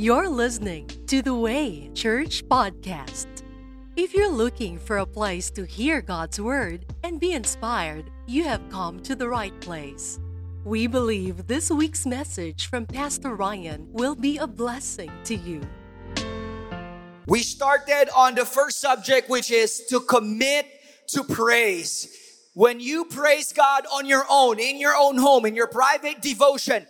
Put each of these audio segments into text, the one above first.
You're listening to The Way Church Podcast. If you're looking for a place to hear God's Word and be inspired, you have come to the right place. We believe this week's message from Pastor Ryan will be a blessing to you. We started on the first subject, which is to commit to praise. When you praise God on your own, in your own home, in your private devotion,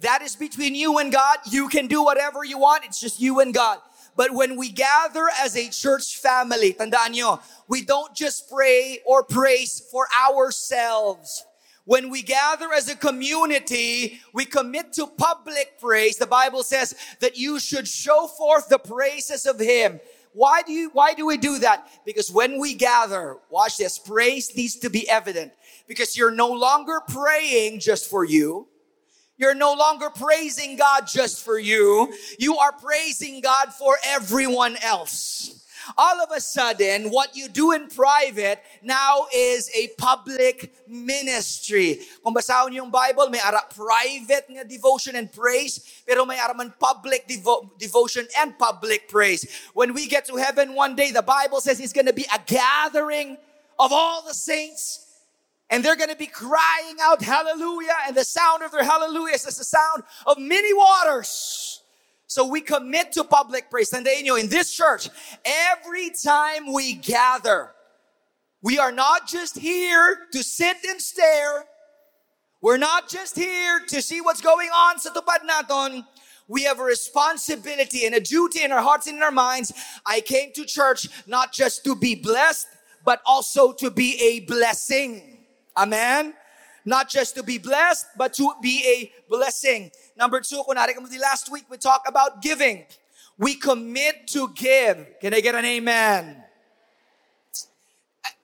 that is between you and God. You can do whatever you want. It's just you and God. But when we gather as a church family, tandaan nyo, we don't just pray or praise for ourselves. When we gather as a community, we commit to public praise. The Bible says that you should show forth the praises of Him. Why do we do that? Because when we gather, watch this, praise needs to be evident. Because you're no longer praying just for you. You're no longer praising God just for you. You are praising God for everyone else. All of a sudden, what you do in private now is a public ministry. Kung basahon yung Bible, may ara private nga devotion and praise, pero may ara man public devotion and public praise. When we get to heaven one day, the Bible says it's going to be a gathering of all the saints. And they're going to be crying out, hallelujah. And the sound of their hallelujahs is the sound of many waters. So we commit to public praise. And in this church, every time we gather, we are not just here to sit and stare. We're not just here to see what's going on sa tupad naton. We have a responsibility and a duty in our hearts and in our minds. I came to church not just to be blessed, but also to be a blessing. Amen? Not just to be blessed, but to be a blessing. Number two, last week we talked about giving. We commit to give. Can I get an amen?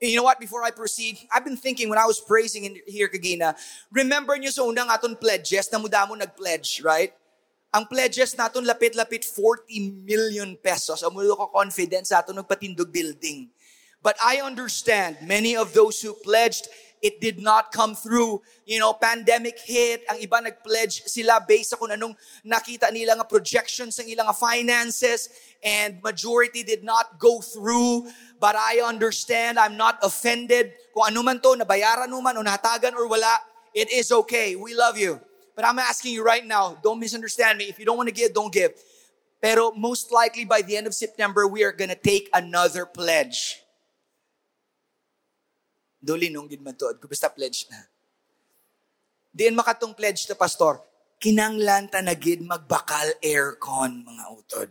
You know what? Before I proceed, I've been thinking when I was praising in here, Kageena, remember nyo sa unang aton pledges, na mudamo nag-pledge, right? Ang pledges naton lapit-lapit 40 million pesos. Amulo ko confidence aton nagpatindog building. But I understand many of those who pledged, it did not come through. You know, pandemic hit. Ang iba nag-pledge sila based sa kung anong nakita nila nga projections ng ilang finances. And majority did not go through. But I understand. I'm not offended. Kung ano man to, nabayaran naman o nahatagan or wala, it is okay. We love you. But I'm asking you right now, don't misunderstand me. If you don't want to give, don't give. Pero most likely by the end of September, we are going to take another pledge. Duli nung ginmantuod ko basta pledge na. Diin makatong pledge to pastor. Kinanglan ta nagid magbakal aircon mga utod.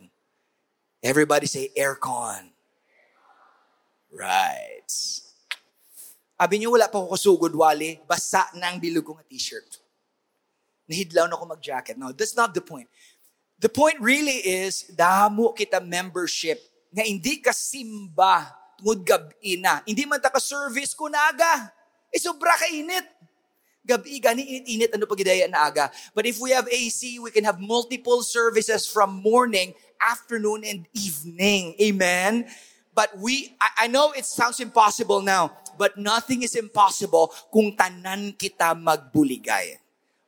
Everybody say aircon. Right. Abi nyo wala pa ko kusugod wali, basa nang bilog ko nga t-shirt. Nahidlaw na ko mag-jacket. No, that's not the point. The point really is damo kita membership nga hindi ka simba. Tungod gabi na. Hindi man taka-service ko na aga. E sobra kainit. Gabi, init-init, ano pagidaya na aga. But if we have AC, we can have multiple services from morning, afternoon, and evening. Amen? But I know it sounds impossible now, but nothing is impossible kung tanan kita magbuligay.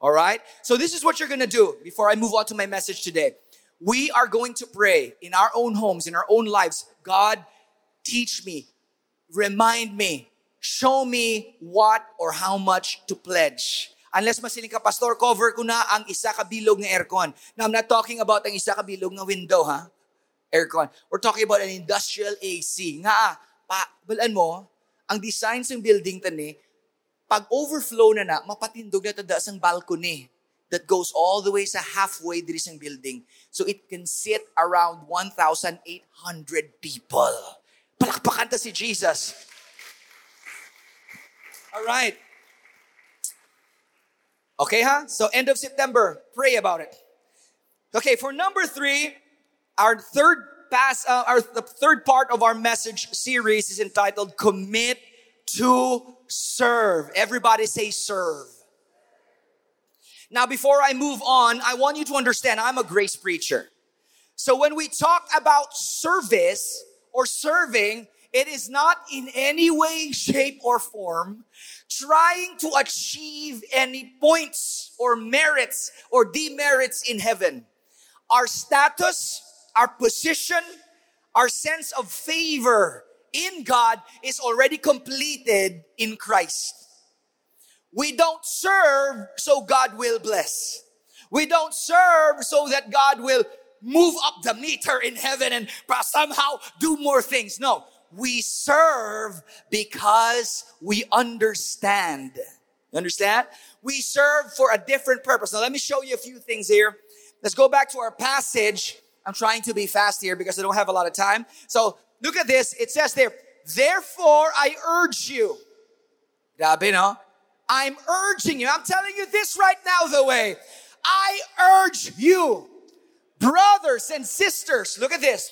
Alright? So this is what you're gonna do before I move on to my message today. We are going to pray in our own homes, in our own lives. God, teach me, remind me, show me what or how much to pledge. Unless masiling ka, Pastor, cover ko na ang isa kabilog ng aircon. Now, I'm not talking about ang isa kabilog ng window, ha? Aircon. We're talking about an industrial AC. Nga, balaan mo, ang design sa building tani, pag overflow na na, mapatindog na tada sa balcony that goes all the way sa halfway diri sa building. So, it can sit around 1,800 people. Palakpakan ta si Jesus. All right. Okay, huh? So end of September, pray about it. Okay, for number three, the third part of our message series is entitled "Commit to Serve." Everybody say serve. Now, before I move on, I want you to understand I'm a grace preacher. So when we talk about service or serving, it is not in any way, shape, or form trying to achieve any points or merits or demerits in heaven. our status, our position, our sense of favor in God is already completed in Christ. We don't serve so God will bless. We don't serve so that God will move up the meter in heaven and somehow do more things. No, we serve because we understand. You understand? We serve for a different purpose. Now, let me show you a few things here. Let's go back to our passage. I'm trying to be fast here because I don't have a lot of time. So look at this. It says there, therefore I urge you. Grabe, no? I'm urging you. I'm telling you this right now, the way. I urge you, brothers and sisters, look at this,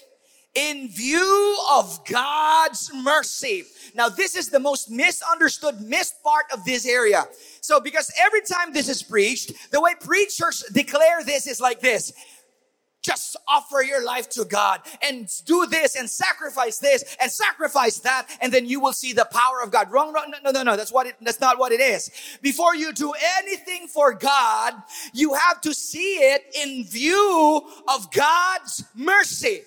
in view of God's mercy. Now, this is the most misunderstood, missed part of this area. So, because every time this is preached, the way preachers declare this is like this. Just offer your life to God and do this and sacrifice that, and then you will see the power of God. Wrong. No. That's not what it is. Before you do anything for God, you have to see it in view of God's mercy.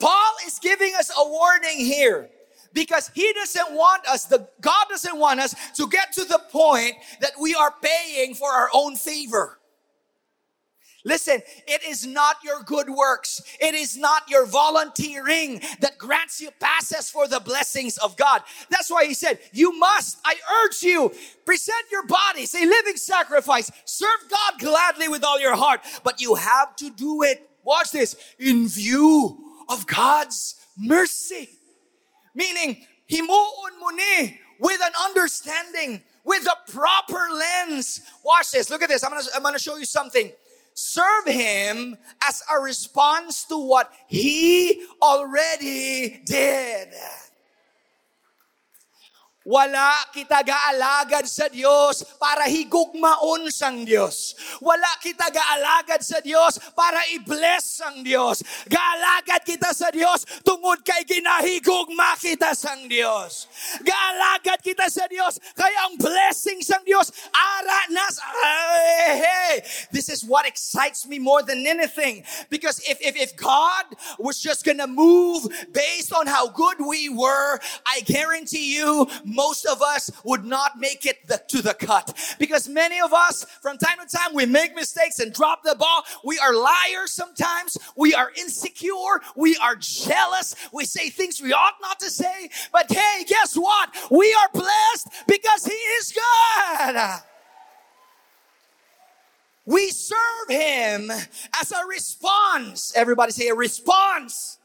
Paul is giving us a warning here because God doesn't want us to get to the point that we are paying for our own favor. Listen, it is not your good works. It is not your volunteering that grants you passes for the blessings of God. That's why he said, I urge you, present your bodies a living sacrifice. Serve God gladly with all your heart. But you have to do it, watch this, in view of God's mercy. Meaning, himuon mo ni with an understanding, with a proper lens. Watch this, look at this. I'm going to show you something. Serve Him as a response to what He already did. Wala kita gaalagad sa Diyos para higugmaon sang Diyos. Wala kita gaalagad sa Diyos para i-bless sang Diyos. Gaalagad kita sa Diyos tungod kay ginahigugma kita sang Diyos. Gaalagad kita sa Diyos kaya ang blessing sang Diyos ara nas. Hey, this is what excites me more than anything, because if God was just gonna move based on how good we were, I guarantee you most of us would not make it to the cut. Because many of us, from time to time, we make mistakes and drop the ball. We are liars sometimes. We are insecure. We are jealous. We say things we ought not to say. But hey, guess what? We are blessed because He is God. We serve Him as a response. Everybody say a response.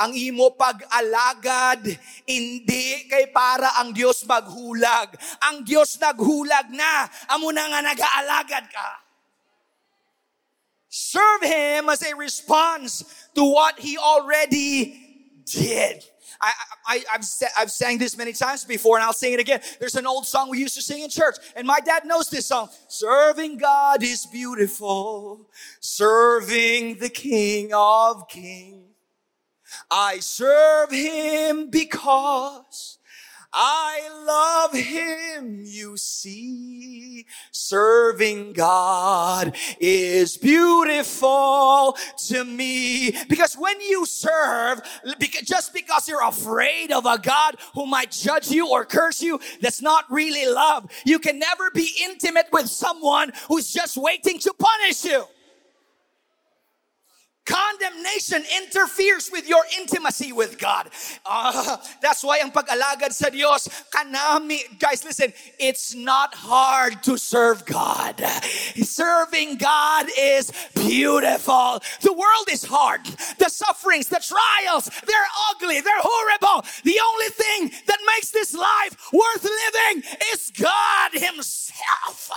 Ang imo pag-alagad, hindi kay para ang Diyos maghulag. Ang Diyos naghulag na, amo na nga nag-alagad ka. Serve Him as a response to what He already did. I've sang this many times before, and I'll sing it again. There's an old song we used to sing in church, and my dad knows this song. Serving God is beautiful, serving the King of Kings. I serve Him because I love Him, you see. Serving God is beautiful to me. Because when you serve, just because you're afraid of a God who might judge you or curse you, that's not really love. You can never be intimate with someone who's just waiting to punish you. Condemnation interferes with your intimacy with God. That's why ang pag-alagad sa Diyos, kanami. Guys, listen, it's not hard to serve God. Serving God is beautiful. The world is hard. The sufferings, the trials, they're ugly, they're horrible. The only thing that makes this life worth living is God Himself.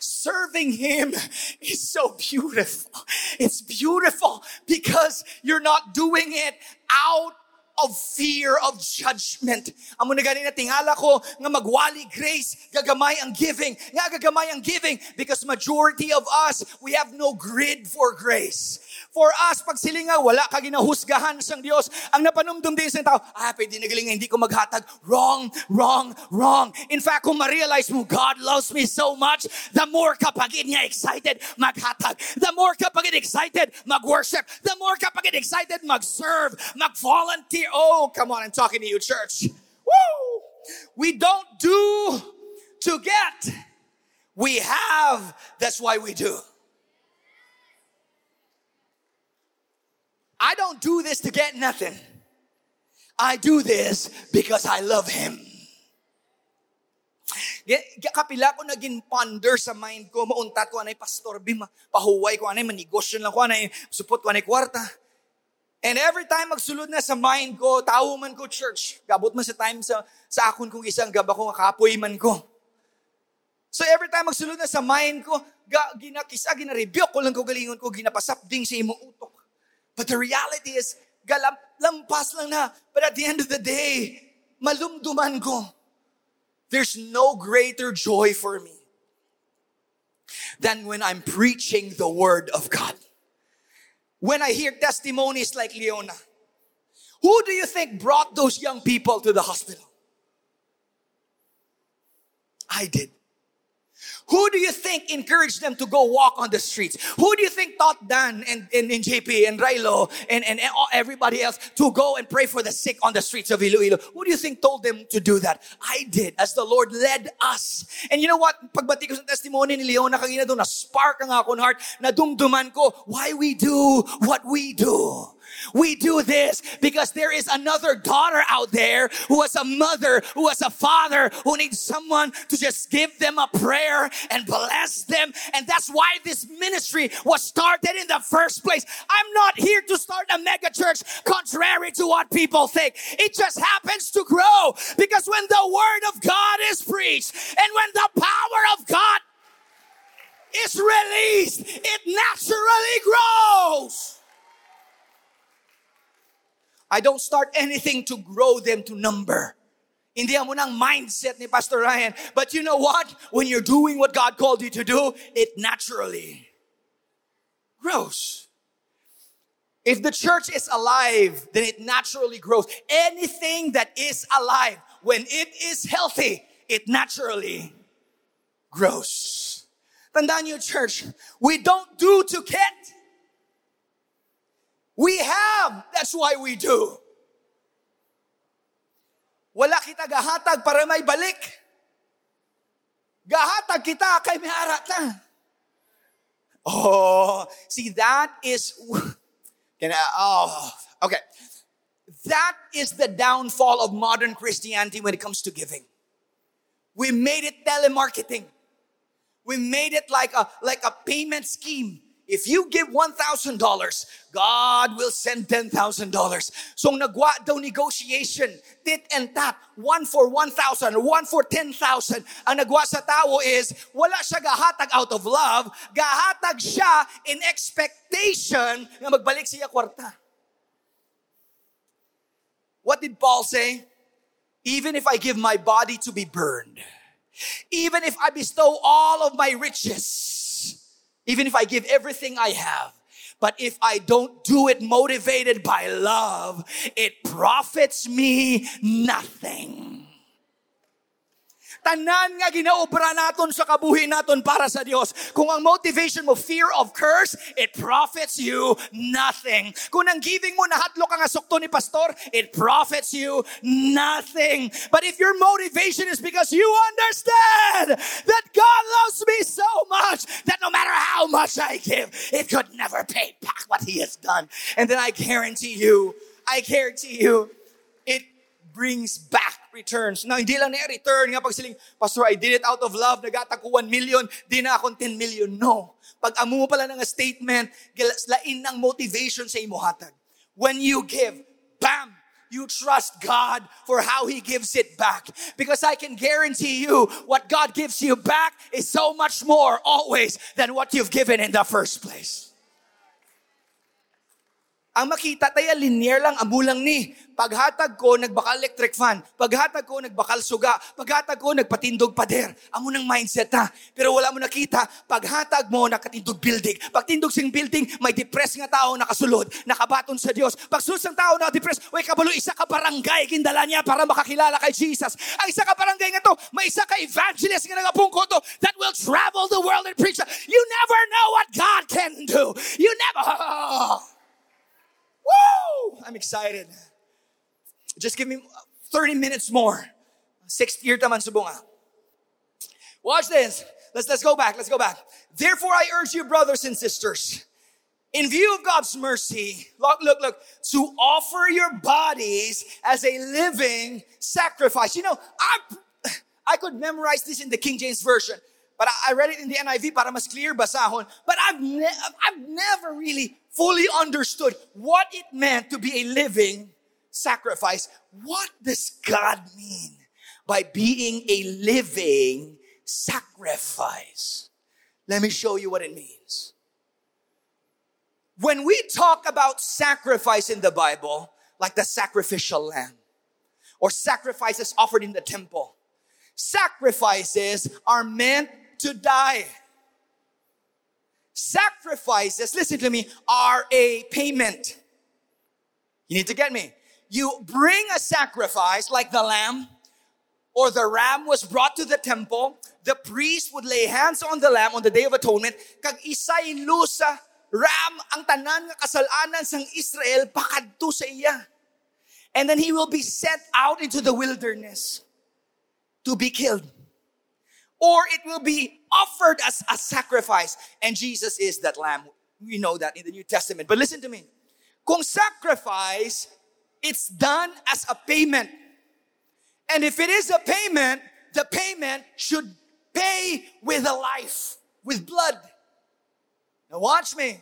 Serving Him is so beautiful. It's beautiful because you're not doing it out of fear of judgment. Amo na ganina tingala ko nga magwali grace, gagamay ang giving. Nga gagamay ang giving because majority of us, we have no grid for grace. For us, pag silingaw, wala ka ginahusgahan sa Diyos. Ang napanumdum din sa tao, pwede nagalingan, hindi ko maghatag. Wrong, wrong, wrong. In fact, kung ma-realize mo, God loves me so much, the more kapag niya excited, maghatag. The more kapag excited, mag-worship. The more kapag excited, mag-serve, mag-volunteer. Oh, come on, I'm talking to you, church. Woo! We don't do to get. We have. That's why we do. I don't do this to get nothing. I do this because I love Him. Kapila ko naging ponder sa mind ko, mauntat ko anay Pastor Bima, pahuway ko anay, manigosyon lang ko anay, supot ko anay kwarta. And every time magsulod na sa mind ko, tao man ko church, gabot man sa time sa akon kung isang gaba ko, kapoy man ko. So every time magsulod na sa mind ko, ginakisa, ginarebuke ko lang ko galingon ko, ginapasapding sa imong utok. But the reality is, galampas lang na. But at the end of the day, malumduman ko. There's no greater joy for me than when I'm preaching the Word of God. When I hear testimonies like Leona, who do you think brought those young people to the hospital? I did. Who do you think encouraged them to go walk on the streets? Who do you think taught Dan and JP and Rilo and everybody else to go and pray for the sick on the streets of Iloilo? Who do you think told them to do that? I did, as the Lord led us. And you know what? Pagbati ko sa testimony ni Leona Kageena doon, na-spark ang akong heart, nadumduman ko why we do what we do. We do this because there is another daughter out there who has a mother, who has a father, who needs someone to just give them a prayer and bless them. And that's why this ministry was started in the first place. I'm not here to start a mega church contrary to what people think. It just happens to grow because when the Word of God is preached and when the power of God is released, it naturally grows. I don't start anything to grow them to number. Hindi mo nang mindset ni Pastor Ryan. But you know what? When you're doing what God called you to do, it naturally grows. If the church is alive, then it naturally grows. Anything that is alive, when it is healthy, it naturally grows. Tandaan niyo, church, we don't do to get. We have. That's why we do. Wala kita gahatag para may balik. Gahatag kita kay may harata. Oh, see, that is... Okay. That is the downfall of modern Christianity when it comes to giving. We made it telemarketing. We made it like a payment scheme. If you give $1,000, God will send $10,000. So nagwa daw negotiation, tit and tat, one for 1,000, one for 10,000. Ang nagwa sa tao is, wala siya gahatag out of love, gahatag siya in expectation na magbalik siya kwarta. What did Paul say? Even if I give my body to be burned, even if I bestow all of my riches, even if I give everything I have, but if I don't do it motivated by love, it profits me nothing. Tanan nga ginaobra naton sa kabuhi naton para sa Dios. Kung ang motivation mo, fear of curse, it profits you nothing. Kung ang giving mo, nahatlo ka nga sukto ni Pastor, it profits you nothing. But if your motivation is because you understand that God loves me so much that no matter how much I give, it could never pay back what He has done. And then I guarantee you, it brings back returns. Na hindi lang na-return nga pag siling, Pastor, I did it out of love, nagatag ko 1 million, di na akong 10 million. No. Pag amu mo pala ng statement, lain ng motivation sa imuhatag. When you give, bam! You trust God for how He gives it back. Because I can guarantee you, what God gives you back is so much more always than what you've given in the first place. Ang makita tayo, linear lang, abulang ni. Paghatag ko, nagbakal electric fan. Paghatag ko, nagbakal suga. Paghatag ko, nagpatindog pader. Amo ng mindset na. Pero wala mo nakita, paghatag mo, nakatindog building. Pagtindog sing building, may depressed nga tao nakasulod, nakabaton sa Diyos. Pagsusang tao nakadepressed, way kabalo, isa ka barangay, kindala niya para makakilala kay Jesus. Ang isa ka barangay nga to, may isa ka evangelist nga nagapungko to, that will travel the world and preach. You never know what God can do. You never... Oh. Woo! I'm excited. Just give me 30 minutes more. Sixth year taman subunga. Watch this. Let's go back. Let's go back. Therefore, I urge you, brothers and sisters, in view of God's mercy, look, to offer your bodies as a living sacrifice. You know, I could memorize this in the King James Version, but I read it in the NIV para mas clear basahon. But I've never really fully understood what it meant to be a living sacrifice. What does God mean by being a living sacrifice? Let me show you what it means. When we talk about sacrifice in the Bible, like the sacrificial lamb or sacrifices offered in the temple, sacrifices are meant to die. Sacrifices, listen to me, are a payment. You need to get me. You bring a sacrifice like the lamb or the ram was brought to the temple. The priest would lay hands on the lamb on the Day of Atonement. Kag isay lusa ram ang tanan nga kasalanan sang Israel pakadto sa iya. And then he will be sent out into the wilderness to be killed. Or it will be offered as a sacrifice. And Jesus is that lamb. We know that in the New Testament. But listen to me. Kung sacrifice, it's done as a payment. And if it is a payment, the payment should pay with a life, with blood. Now watch me.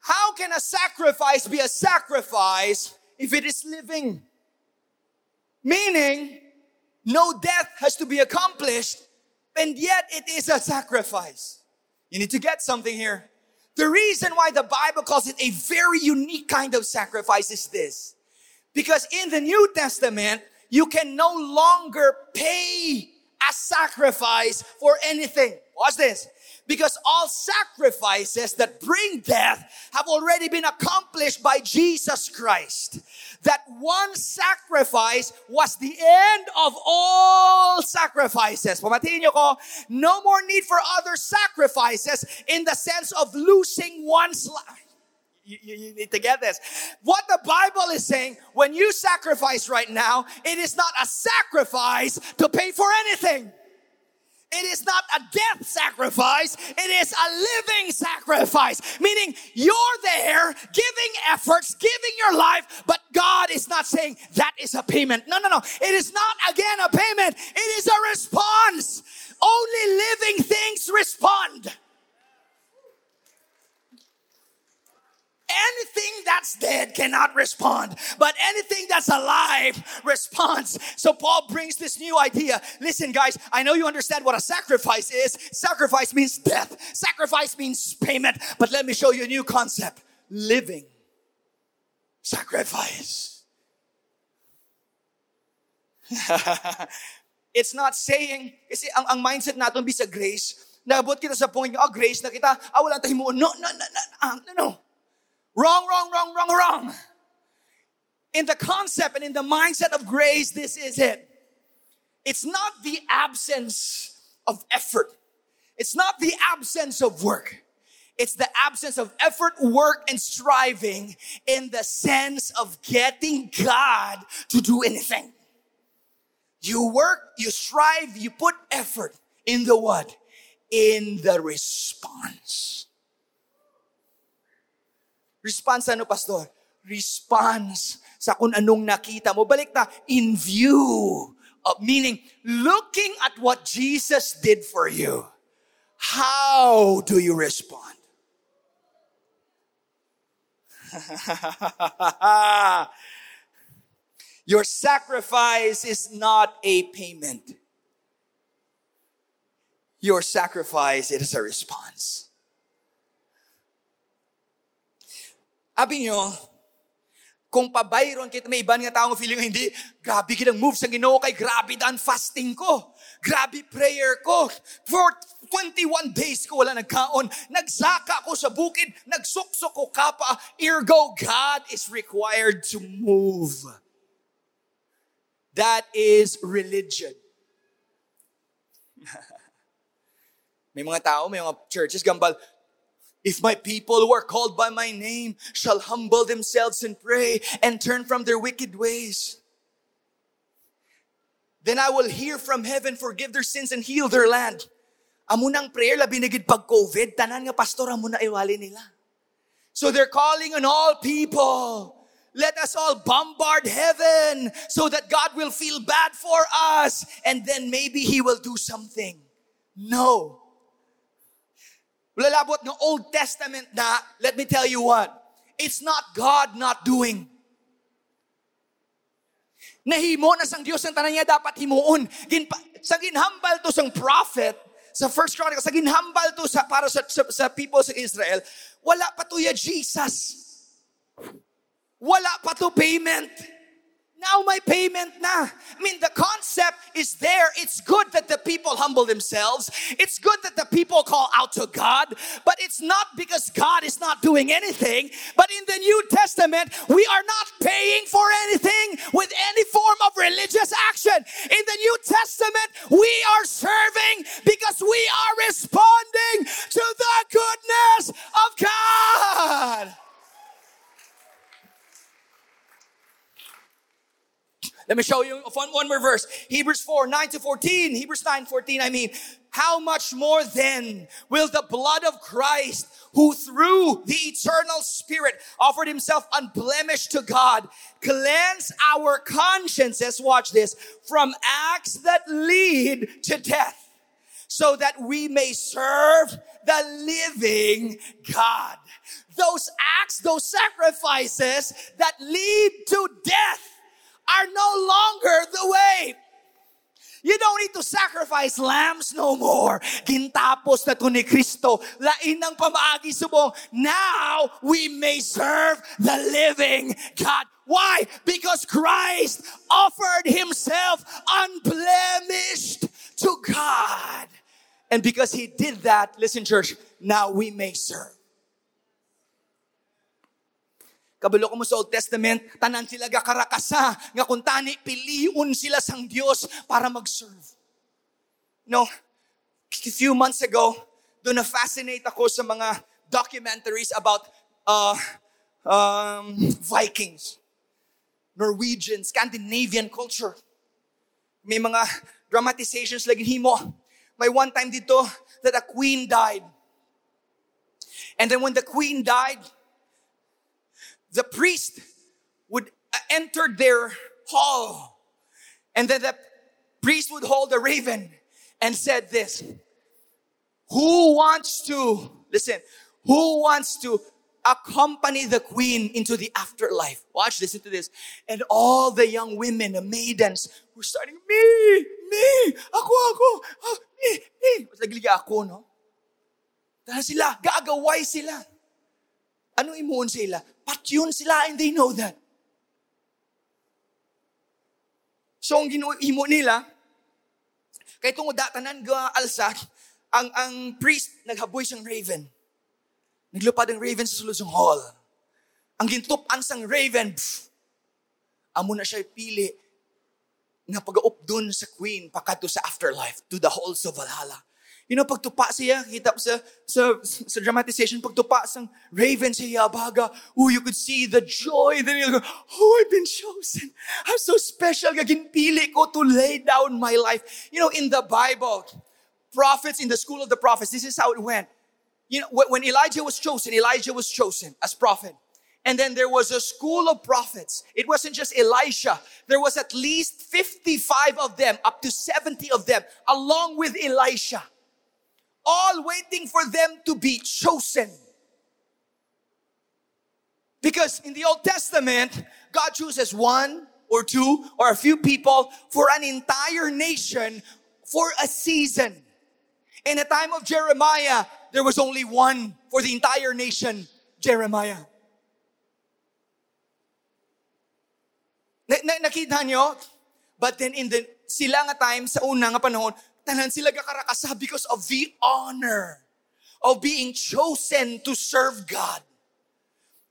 How can a sacrifice be a sacrifice if it is living? Meaning, no death has to be accomplished, and yet it is a sacrifice. You need to get something here. The reason why the Bible calls it a very unique kind of sacrifice is this. Because in the New Testament, you can no longer pay a sacrifice for anything. Watch this. Because all sacrifices that bring death have already been accomplished by Jesus Christ. That one sacrifice was the end of all sacrifices. Pamatiin niyo ko, no more need for other sacrifices in the sense of losing one's life. You need to get this. What the Bible is saying, when you sacrifice right now, it is not a sacrifice to pay for anything. It is not a death sacrifice. It is a living sacrifice. Meaning you're there giving efforts, giving your life, but God is not saying that is a payment. No. It is not again a payment. It is a response. Only living things respond. Anything that's dead cannot respond, but anything that's alive responds. So Paul brings this new idea. Listen, guys, I know you understand what a sacrifice is. Sacrifice means death. Sacrifice means payment. But let me show you a new concept. Living sacrifice. It's not saying, kasi ang mindset natin bisa grace, naabot kita sa point, grace na kita, wala tayong himuon. No. Wrong. In the concept and in the mindset of grace, this is it. It's not the absence of effort. It's not the absence of work. It's the absence of effort, work, and striving in the sense of getting God to do anything. You work, you strive, you put effort in the what? In the response. Response ano, Pastor? Response sa kung anong nakita mo. Balik na, in view of, meaning, looking at what Jesus did for you. How do you respond? Your sacrifice is not a payment. Your sacrifice, it is a response. Abi nyo, kung pabayron kita, may iban nga taong feeling hindi, grabe kitang moves ng Ginoo kay grabe daan fasting ko. Grabe prayer ko. For 21 days ko wala nagkaon. Nagsaka ko sa bukid. Nagsuksok ko kapa. Ergo, God is required to move. That is religion. May mga tao, may mga churches, gambal, if my people who are called by my name shall humble themselves and pray and turn from their wicked ways, then I will hear from heaven, forgive their sins, and heal their land. Amunang prayer, labinigid pag COVID, tanan nga pastor, amuna iwali nila. So they're calling on all people. Let us all bombard heaven so that God will feel bad for us and then maybe He will do something. No. Lalabot ng Old Testament na, let me tell you what, it's not God not doing. Nahimo na sang Diyos ang tanan niya dapat himuon. Sa ginhambal to sang prophet, sa First Chronicles, sa ginhambal to sa, para sa people sa Israel, wala pa to ya Jesus. Wala pa to payment. Now my payment na. I mean, the concept is there. It's good that the people humble themselves. It's good that the people call out to God. But it's not because God is not doing anything. But in the New Testament, we are not paying for anything with any form of religious action. In the New Testament, we are serving because we are responding to the goodness of God. Let me show you one more verse. Hebrews 4:9-14. Hebrews 9:14, how much more then will the blood of Christ, who through the eternal Spirit offered Himself unblemished to God, cleanse our consciences, watch this, from acts that lead to death, so that we may serve the living God. Those acts, those sacrifices that lead to death, are no longer the way. You don't need to sacrifice lambs no more. Gintapos na to ni Kristo. Lain ng pamaagi subong. Now we may serve the living God. Why? Because Christ offered Himself unblemished to God. And because He did that, listen church, now we may serve. Kabalo ko mo sa Old Testament, tanan sila gakarakasa, nga kuntani, piliun sila sang Dios para mag-serve. No, a few months ago, doon na-fascinate ako sa mga documentaries about Vikings, Norwegian, Scandinavian culture. May mga dramatizations lagi himo. May one time dito that a queen died. And then when the queen died, the priest would enter their hall, and then the priest would hold a raven and said this, who wants to accompany the queen into the afterlife? Watch, listen to this. And all the young women, the maidens, were starting, me, ako, me. Nagliga ako, no? Tara sila, gagaway sila. Ano imuon sila? Patyun sila, and they know that. So, ang gino-imo nila, kay tungo datanan ga alsak, ang priest naghaboy sang raven. Naglupad ang raven sa sulod sang hall. Ang gintupan sang raven, amo na siya pili na pag-updun sa queen pakato sa afterlife, to the halls of Valhalla. You know, pagtupa siya, kita sa dramatization, pagtupa sang raven siya, baga, oh, you could see the joy. Then he'll go, oh, I've been chosen. I'm so special. Ginpili ko to lay down my life. You know, in the Bible, prophets, in the school of the prophets, this is how it went. You know, when Elijah was chosen as prophet. And then there was a school of prophets. It wasn't just Elisha. There was at least 55 of them, up to 70 of them, along with Elisha. All waiting for them to be chosen. Because in the Old Testament, God chooses one or two or a few people for an entire nation for a season. In the time of Jeremiah, there was only one for the entire nation, Jeremiah. Nakita nyo? But then in the sila nga time, sa una nga panahon, tanan sila gakarakasa because of the honor of being chosen to serve God.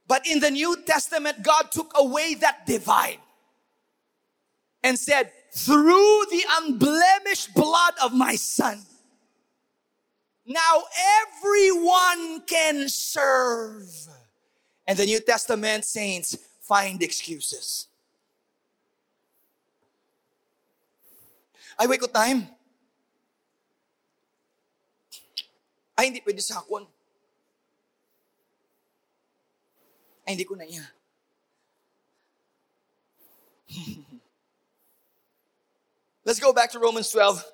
But in the New Testament, God took away that divide and said, through the unblemished blood of my Son, now everyone can serve. And the New Testament saints find excuses. Ay, wait ko time. Ay, hindi pwede sa akin. Ay, hindi ko na iya. Let's go back to Romans 12.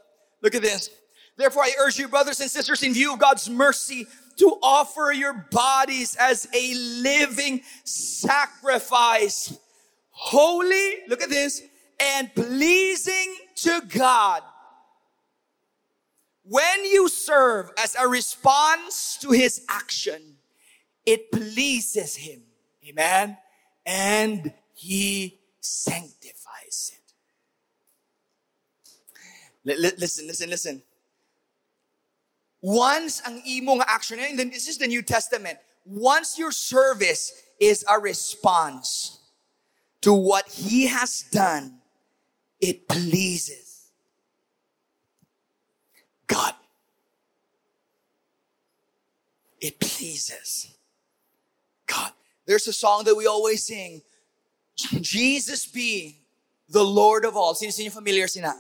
Look at this. Therefore, I urge you, brothers and sisters, in view of God's mercy, to offer your bodies as a living sacrifice, holy, look at this, and pleasing to God. When you serve as a response to His action, it pleases Him. Amen? And He sanctifies it. Listen. Once ang imo nga action, and then this is the New Testament, once your service is a response to what He has done, it pleases God. It pleases God. There's a song that we always sing, Jesus be the Lord of all. Sino familiar sina?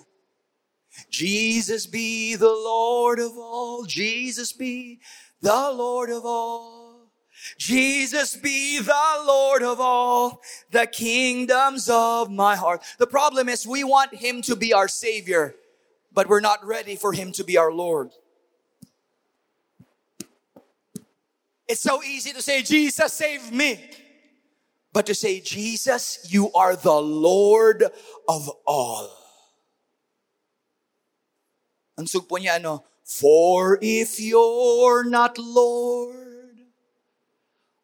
Jesus be the Lord of all. Jesus be the Lord of all. Jesus be the Lord of all. The kingdoms of my heart. The problem is we want Him to be our Savior, but we're not ready for Him to be our Lord. It's so easy to say, Jesus, save me. But to say, Jesus, you are the Lord of all. Ang sugpo niya, ano? For if you're not Lord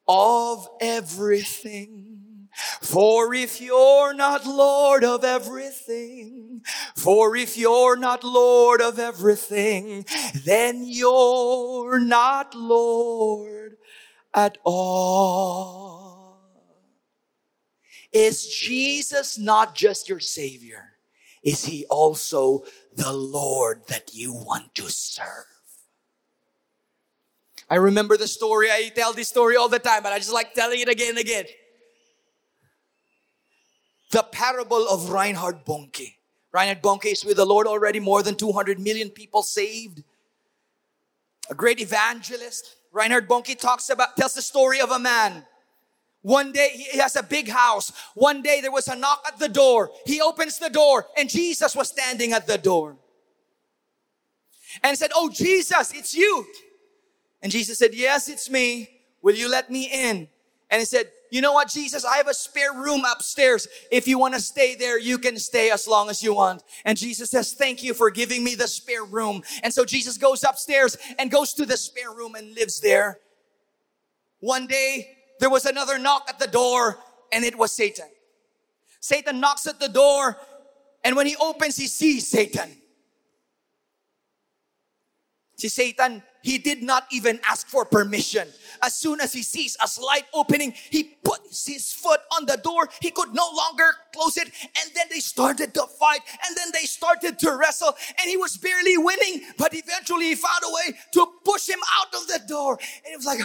of everything, for if you're not Lord of everything, for if you're not Lord of everything, then you're not Lord at all. Is Jesus not just your Savior? Is He also the Lord that you want to serve? I remember the story. I tell this story all the time, but I just like telling it again and again. The parable of Reinhard Bonnke. Reinhard Bonnke is with the Lord already, more than 200 million people saved. A great evangelist. Reinhard Bonnke tells the story of a man. One day, he has a big house. One day, there was a knock at the door. He opens the door, and Jesus was standing at the door. And said, oh, Jesus, it's you. And Jesus said, yes, it's me. Will you let me in? And he said, you know what, Jesus, I have a spare room upstairs. If you want to stay there, you can stay as long as you want. And Jesus says, thank you for giving me the spare room. And so Jesus goes upstairs and goes to the spare room and lives there. One day, there was another knock at the door, and it was Satan. Satan knocks at the door, and when he opens, he sees Satan. See, Satan, he did not even ask for permission. As soon as he sees a slight opening, he puts his foot on the door. He could no longer close it. And then they started to fight. And then they started to wrestle. And he was barely winning. But eventually, he found a way to push him out of the door. And it was like,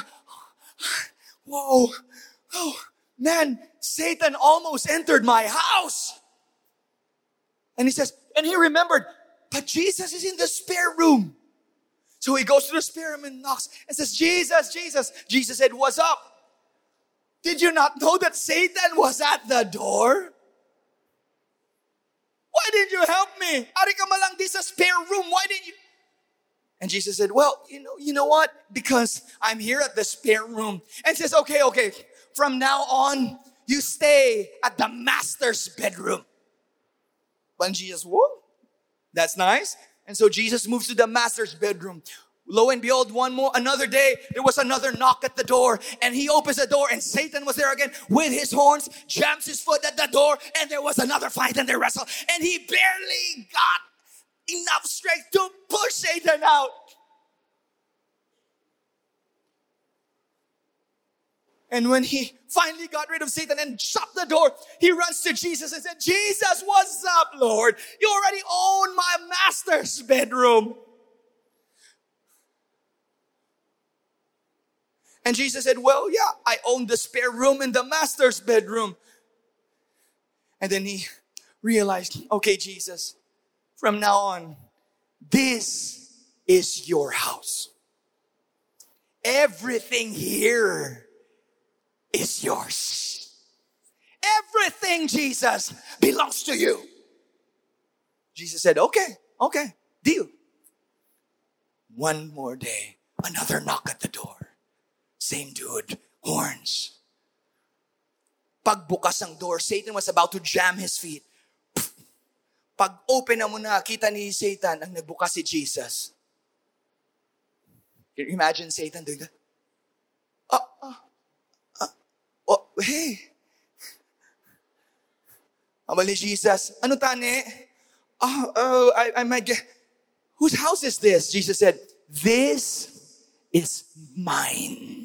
whoa, oh, man, Satan almost entered my house. And he says, and he remembered, but Jesus is in the spare room. So he goes to the spare room and knocks and says, Jesus, Jesus. Jesus said, what's up? Did you not know that Satan was at the door? Why didn't you help me? Ari ka malang di sa spare room. Why didn't you? And Jesus said, well, you know what? Because I'm here at the spare room. And says, okay. From now on, you stay at the master's bedroom. But Jesus, whoa, that's nice. And so Jesus moves to the master's bedroom. Lo and behold, another day, there was another knock at the door, and he opens the door, and Satan was there again with his horns, jams his foot at the door, and there was another fight and they wrestled, and he barely got enough strength to push Satan out. And when he finally got rid of Satan and shut the door, he runs to Jesus and said, "Jesus, what's up, Lord? You already own my master's bedroom." And Jesus said, "Well, yeah, I own the spare room in the master's bedroom." And then he realized, "Okay, Jesus, from now on, this is your house. Everything here is yours. Everything, Jesus, belongs to you." Jesus said, Okay, deal." One more day, another knock at the door. Same dude, horns. Pagbukas ng door, Satan was about to jam his feet. Pag open na muna, kita ni Satan ang nagbukas si Jesus. Can you imagine Satan doing that? Oh, hey. Amal ni Jesus, ano tani? I might get... Whose house is this? Jesus said, "This is mine."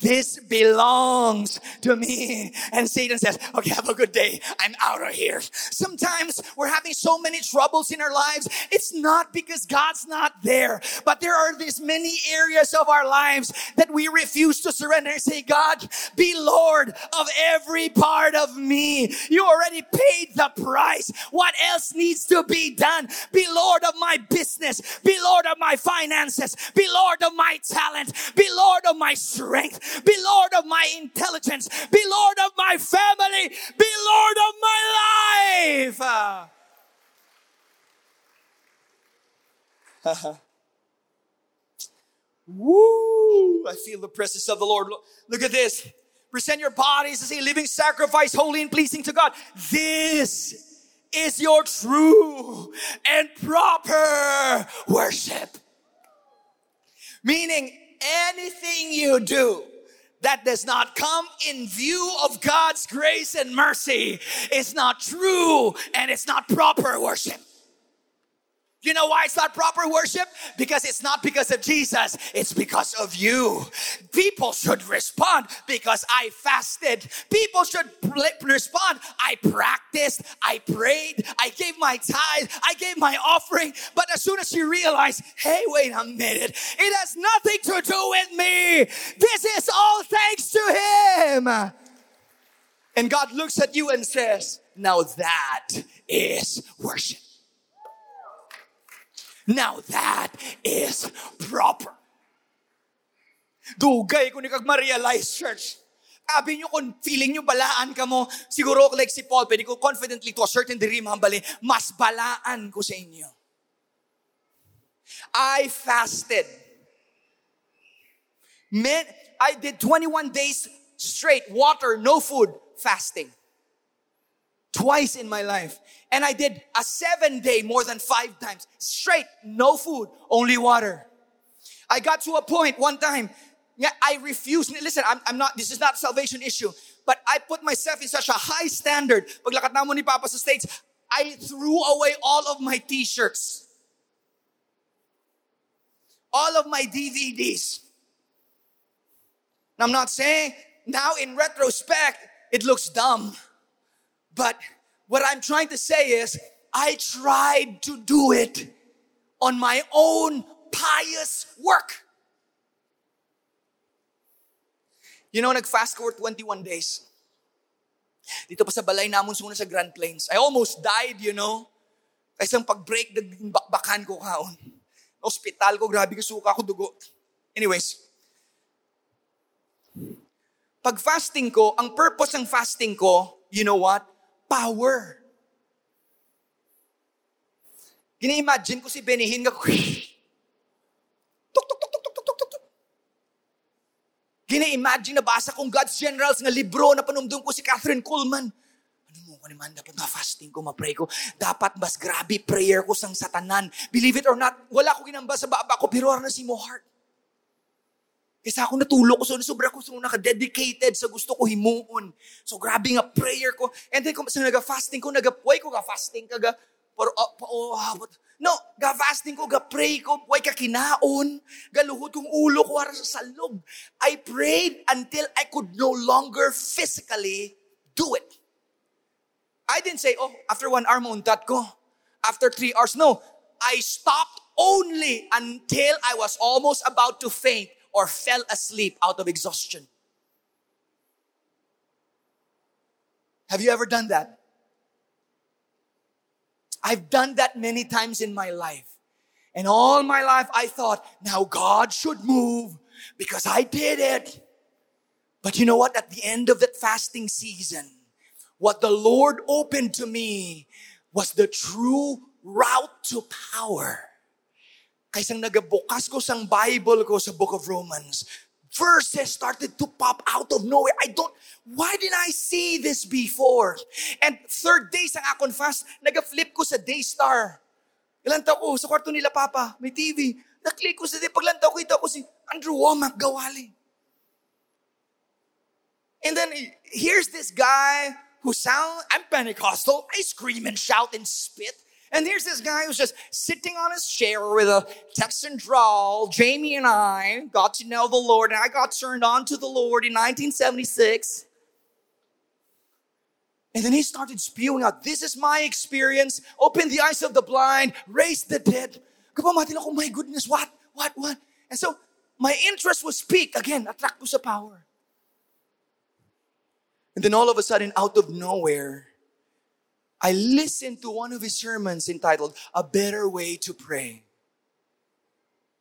"This belongs to me." And Satan says, "Okay, have a good day. I'm out of here." Sometimes we're having so many troubles in our lives. It's not because God's not there, but there are these many areas of our lives that we refuse to surrender and say, "God, be Lord of every part of me. You already paid the price. What else needs to be done? Be Lord of my business. Be Lord of my finances. Be Lord of my talent. Be Lord of my strength. Be Lord of my intelligence. Be Lord of my family. Be Lord of my life." Woo! I feel the presence of the Lord. Look at this. "Present your bodies as a living sacrifice, holy and pleasing to God. This is your true and proper worship." Meaning, anything you do that does not come in view of God's grace and mercy is not true, and it's not proper worship. You know why it's not proper worship? Because it's not because of Jesus, it's because of you. People should respond, "Because I fasted." People should respond, "I practiced, I prayed, I gave my tithe, I gave my offering." But as soon as you realize, "Hey, wait a minute, it has nothing to do with me. This is all thanks to Him." And God looks at you and says, "Now that is worship. Now that is proper." Dugay ko ni kag ma-realize, church. Abi nyo kung feeling nyo balaan ka mo, siguro like si Paul, pwede ko confidently to a certain degree mahambalin, mas balaan ko sa inyo. I fasted. Man, I did 21 days straight, water, no food, fasting. Twice in my life. And I did a 7-day, more than 5 times, straight, no food, only water. I got to a point one time, I refused. Listen, I'm not, this is not a salvation issue, but I put myself in such a high standard. Paglakat na mo ni Papa sa States, I threw away all of my t-shirts, all of my DVDs. And I'm not saying, now in retrospect, it looks dumb. But what I'm trying to say is, I tried to do it on my own pious work. You know, nag-fast ko for 21 days. Dito pa sa balay namon suna sa Grand Plains. I almost died, you know. Kaysang pag-break, bakbakan ko kaon. Hospital ko, grabe kasuka ko, dugo. Anyways. Pag-fasting ko, ang purpose ng fasting ko, you know what? Power. Gina-imagine ko si Benny Hinn, tuk-tuk-tuk-tuk-tuk-tuk-tuk. Gina-imagine, nabasa kong God's Generals nga libro, napanumdum ko si Catherine Coleman. Ano mo? ko ni man, dapat na-fasting ko, ma-pray ko. Dapat mas grabe prayer ko sang satanan. Believe it or not, wala ko ginamba sa baba ko, pero na si mo heart. Kaysa ako natulog ko, so sobra ko naka-dedicated sa gusto ko himuon. So grabe nga prayer ko. And then kung sa naga-fasting ko, nag-pray ko, ga-fasting ka, ga-fasting ko, ga-pray ko, way ka kinaon, galuhod kong ulo ko para sa salog. I prayed until I could no longer physically do it. I didn't say, oh, after 1 hour mauntat ko, after 3 hours, no. I stopped only until I was almost about to faint or fell asleep out of exhaustion. Have you ever done that? I've done that many times in my life. And all my life I thought, now God should move because I did it. But you know what? At the end of that fasting season, what the Lord opened to me was the true route to power. Kaysang nagabukas ko sang Bible ko sa Book of Romans, verses started to pop out of nowhere. Why didn't I see this before? And third day sang akon fast, naga-flip ko sa Daystar. Ilantaw ko, sa kwarto nila papa, may TV. Naklik ko sa day, paglantaw ko, ito ako si Andrew Womack gawali. And then here's this guy who sounds, I'm Pentecostal, I scream and shout and spit. And here's this guy who's just sitting on his chair with a Texan drawl. Jamie and I got to know the Lord, and I got turned on to the Lord in 1976. And then he started spewing out, this is my experience. Open the eyes of the blind. Raise the dead. Oh my goodness, what? And so my interest was piqued. Again, attract to power. And then all of a sudden, out of nowhere, I listened to one of his sermons entitled, A Better Way to Pray.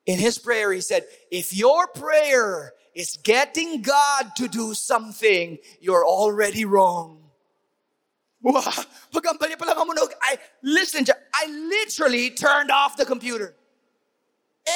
In his prayer, he said, if your prayer is getting God to do something, you're already wrong. I literally turned off the computer.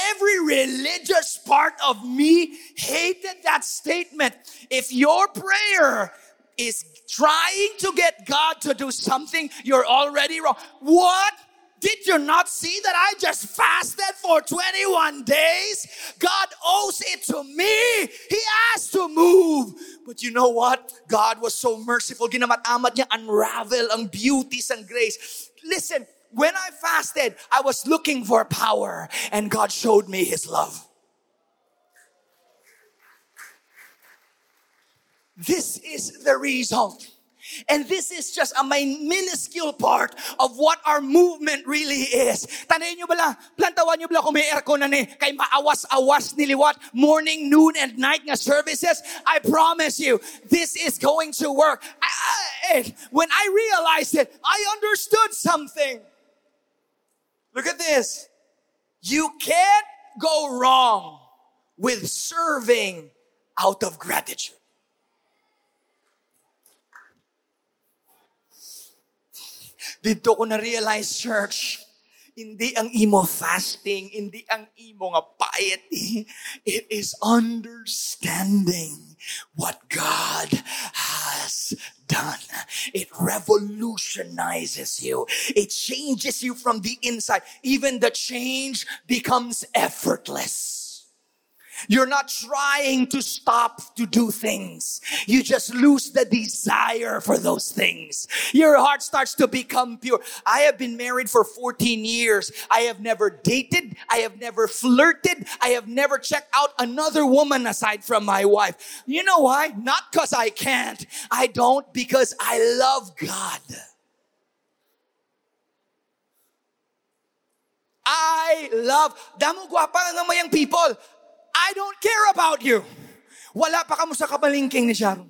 Every religious part of me hated that statement. If your prayer is trying to get God to do something, you're already wrong. What? Did you not see that I just fasted for 21 days? God owes it to me. He has to move. But you know what? God was so merciful. Ginamat-amat niya unravel ang beauty sang grace. Listen, when I fasted, I was looking for power, and God showed me His love. This is the result. And this is just a minuscule part of what our movement really is. Tanayin nyo bala, plantawan nyo bala kung may aircon na ni, kay maawas-awas niliwat, morning, noon, and night nga services. I promise you, this is going to work. When I realized it, I understood something. Look at this. You can't go wrong with serving out of gratitude. Dito ko na-realize, church, hindi ang imo fasting, hindi ang imo nga piety. It is understanding what God has done. It revolutionizes you. It changes you from the inside. Even the change becomes effortless. You're not trying to stop to do things. You just lose the desire for those things. Your heart starts to become pure. I have been married for 14 years. I have never dated. I have never flirted. I have never checked out another woman aside from my wife. You know why? Not because I can't. I don't, because I love God. I love. Damo guwapa nga mayang people. I don't care about you. Wala pa kamo sa kabalingking ni Sharon.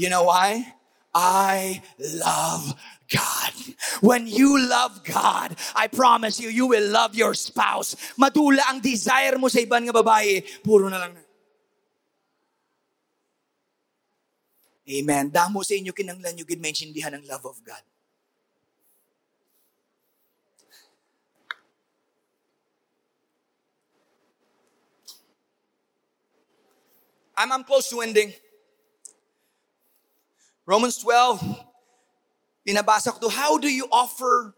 You know why? I love God. When you love God, I promise you, you will love your spouse. Madula ang desire mo sa ibang nga babae, puro na lang. Amen. Damo sa inyo kinanglan nyo, maintindihan ang love of God. I'm close to ending. Romans 12, binabasa ko to, how do you offer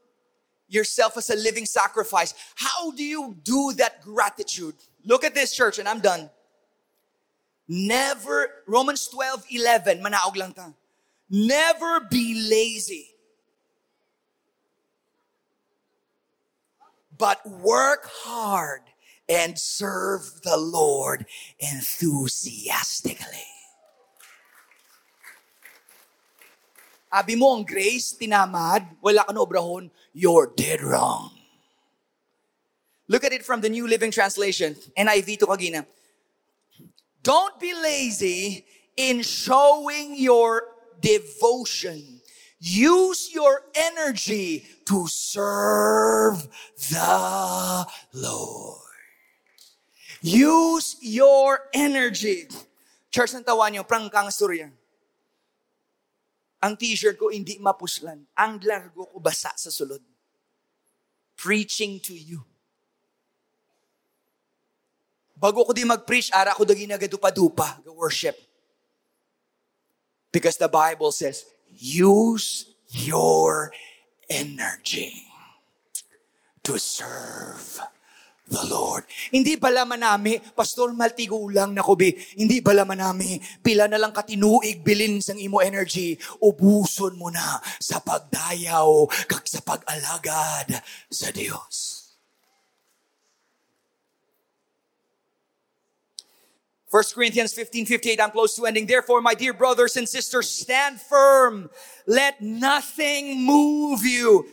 yourself as a living sacrifice? How do you do that gratitude? Look at this, church, and I'm done. Never, Romans 12:11, manaog lang ta. Never be lazy, but work hard and serve the Lord enthusiastically. Abi mo ang grace, tinamad, wala ka na obrahon, you're dead wrong. Look at it from the New Living Translation, NIV to Kageena. Don't be lazy in showing your devotion. Use your energy to serve the Lord. Use your energy. Church, ang tawa niyo, prangkang surya. Ang t-shirt ko hindi mapuslan. Ang largo ko basa sa sulod. Preaching to you. Bago ko di mag-preach, ara ko daging nagadupa-dupa. Worship. Because the Bible says, use your energy to serve the Lord. Hindi pala manami, Pastor, maltigo lang na kubi. Hindi pala manami, pila na lang katinuig bilin sang imo energy. Ubuson mo na sa pagdayaw kag sa pag-alagad sa Dios. 1 Corinthians 15:58, I'm close to ending. Therefore, my dear brothers and sisters, stand firm. Let nothing move you.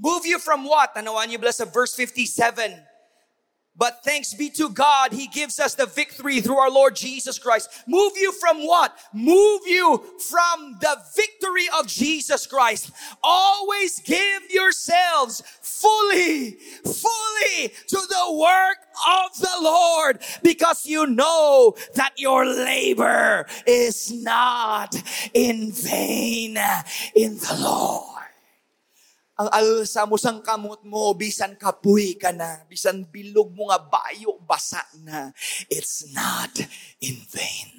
Move you from what? Tanawan niyo bless of verse 57. But thanks be to God, He gives us the victory through our Lord Jesus Christ. Move you from what? Move you from the victory of Jesus Christ. Always give yourselves fully to the work of the Lord, because you know that your labor is not in vain in the Lord. Ang alsa mo sang kamot mo, bisan kapuy ka na, bisan bilog mo nga bayo, basa na. It's not in vain.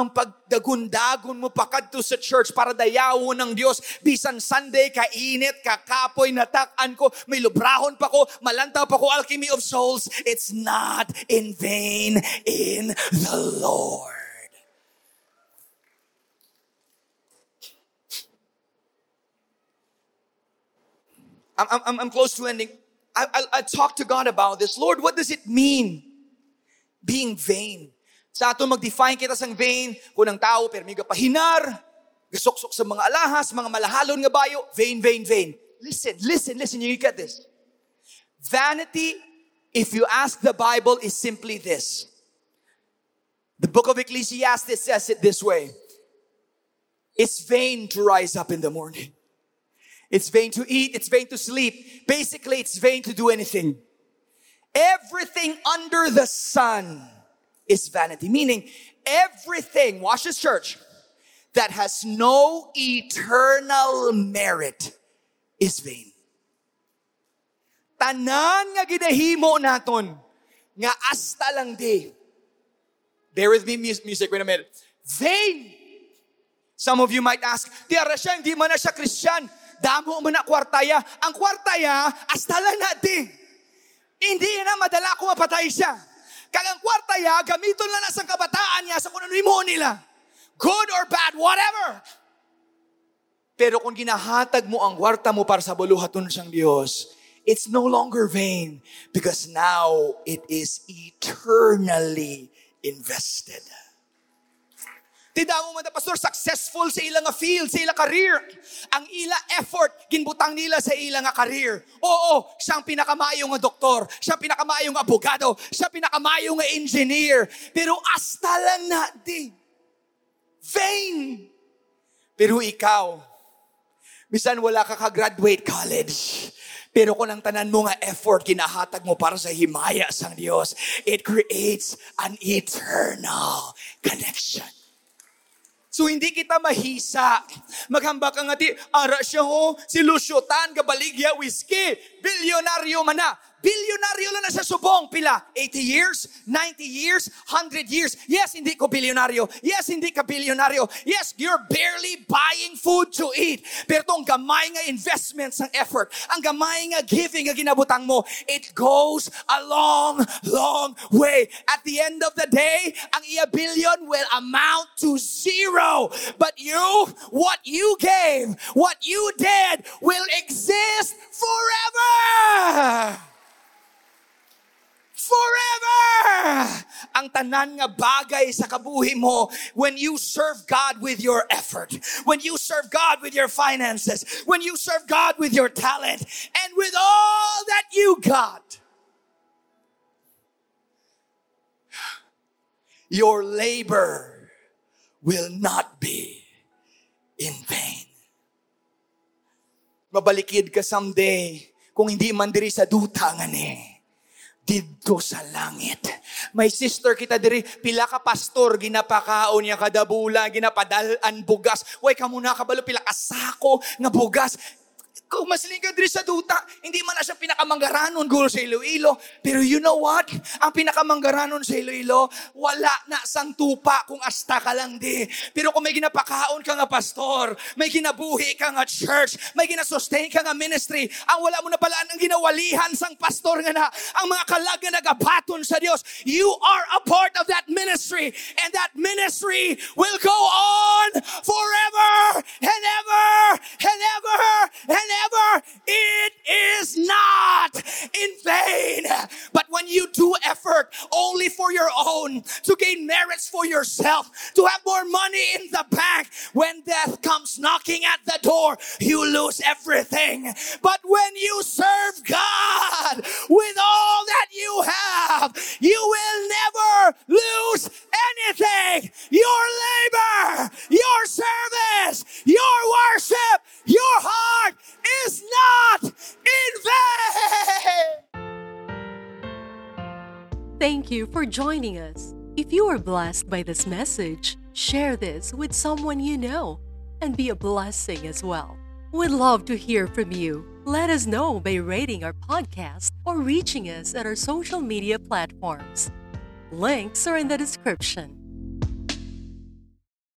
Ang pagdagundagon mo pakadto sa church para dayawon ng Dios, bisan Sunday ka init, kakapoy, natak-an ko, may lubrahon pa ko, malantaw pa ko, alchemy of souls. It's not in vain in the Lord. I'm close to ending. I talked to God about this. Lord, what does it mean being vain? Sa ato mag-define kita sang vain, kunang tao pero may gapahinar, gasoksok sa mga alahas, mga malahalon nga bayo, vain. Listen, you get this. Vanity, if you ask the Bible, is simply this. The book of Ecclesiastes says it this way. It's vain to rise up in the morning. It's vain to eat. It's vain to sleep. Basically, it's vain to do anything. Everything under the sun is vanity. Meaning, everything, watch this, church, that has no eternal merit is vain. Tanan nga ginahimo naton nga asta lang di. Bear with me, music, wait a minute. Vain. Some of you might ask, tiara siya, hindi man na siya Christian. Damo mo na kwartaya. Ang kwartaya, hasta lang natin. Hindi na madala kung mapatay siya. Kagang kwartaya, gamiton lang na sa kabataan niya, sa kung ano mo nila. Good or bad, whatever. Pero kung ginahatag mo ang kwarta mo para sa buluhaton siyang Diyos, it's no longer vain because now it is eternally invested. Tidamo man na, Pastor, successful sa ilang field, sa ilang career. Ang ila effort, ginbutang nila sa ilang career. Oo, siyang pinakamayong nga doktor, siyang pinakamayong nga abogado, siyang pinakamayong nga engineer. Pero hasta lang na di. Vain. Pero ikaw, bisan wala ka graduate college, pero kung ang tanan mo nga effort, kinahatag mo para sa himaya sang Diyos, it creates an eternal connection. So hindi kita mahisa. Maghamba ka nga ti, ara siya ho, si Lucio Tan, gabaligya, whiskey, bilyonaryo man na. Bilyonaryo lang na sa subong. Pila? 80 years? 90 years? 100 years? Yes, hindi ko bilyonaryo. Yes, hindi ka bilyonaryo. Yes, you're barely buying food to eat. Pero itong gamay nga investments ng effort, ang gamay nga giving nga ginabutang mo, it goes a long, long way. At the end of the day, ang iya billion will amount to zero. But you, what you gave, what you did, will exist forever! Forever! Ang tanan nga bagay sa kabuhi mo when you serve God with your effort, when you serve God with your finances, when you serve God with your talent, and with all that you got. Your labor will not be in vain. Mabalikid ka someday kung hindi man diri sa dutangan didto sa langit. May sister kita diri, pila ka pastor, ginapakaon niya kadabula, ginapadalan bugas. Way ka muna kabalo, pila ka sako nga bugas. Kung masaling ka diri sa duta, hindi man na siya pinakamanggaranon gulo sa Iloilo. Pero you know what? Ang pinakamanggaranon sa Iloilo, wala na sang tupa kung asta ka lang di. Pero kung may ginapakaon ka nga pastor, may ginabuhi ka nga church, may ginasustain ka nga ministry, ang wala mo na pala ang ginawalihan sang pastor nga na, ang mga kalag na nagabaton sa Dios. You are a part of that ministry, and that ministry will go on forever and ever and ever and ever. It is not in vain. But when you do effort only for your own, to gain merits for yourself, to have more money in the bank, when death comes knocking at the door, you lose everything. But when you serve God with all that you have, you will never lose anything. Your labor, your service, your worship, your heart is not in vain. Thank you for joining us. If you are blessed by this message, share this with someone you know and be a blessing as well. We'd love to hear from you. Let us know by rating our podcast or reaching us at our social media platforms. Links are in the description.